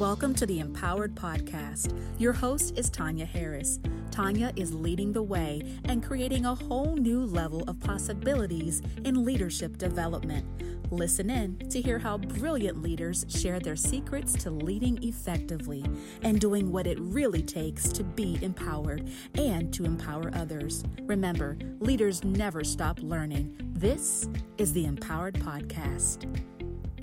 Welcome to the Empowered Podcast. Your host is Tanya Harris. Tanya is leading the way and creating a whole new level of possibilities in leadership development. Listen in to hear how brilliant leaders share their secrets to leading effectively and doing what it really takes to be empowered and to empower others. Remember, leaders never stop learning. This is the Empowered Podcast.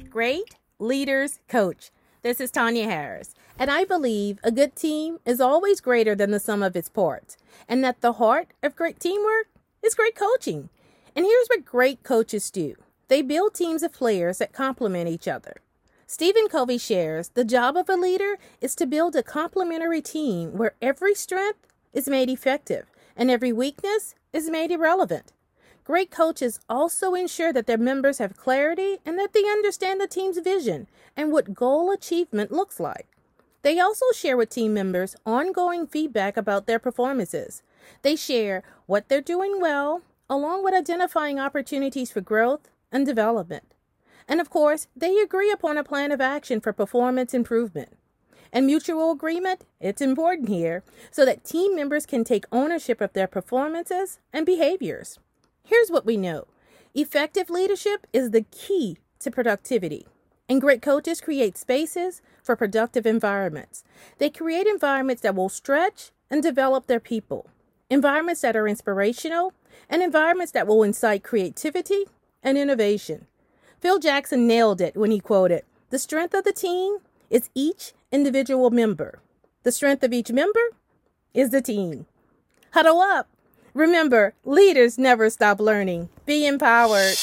Great Leaders Coach. This is Tanya Harris, and I believe a good team is always greater than the sum of its parts, and that the heart of great teamwork is great coaching. And here's what great coaches do. They build teams of players that complement each other. Stephen Covey shares, the job of a leader is to build a complementary team where every strength is made effective and every weakness is made irrelevant. Great coaches also ensure that their members have clarity and that they understand the team's vision and what goal achievement looks like. They also share with team members ongoing feedback about their performances. They share what they're doing well, along with identifying opportunities for growth and development. And of course, they agree upon a plan of action for performance improvement. And mutual agreement, it's important here, so that team members can take ownership of their performances and behaviors. Here's what we know. Effective leadership is the key to productivity, and great coaches create spaces for productive environments. They create environments that will stretch and develop their people, environments that are inspirational, and environments that will incite creativity and innovation. Phil Jackson nailed it when he quoted, "The strength of the team is each individual member. The strength of each member is the team." Huddle up. Remember, leaders never stop learning. Be empowered.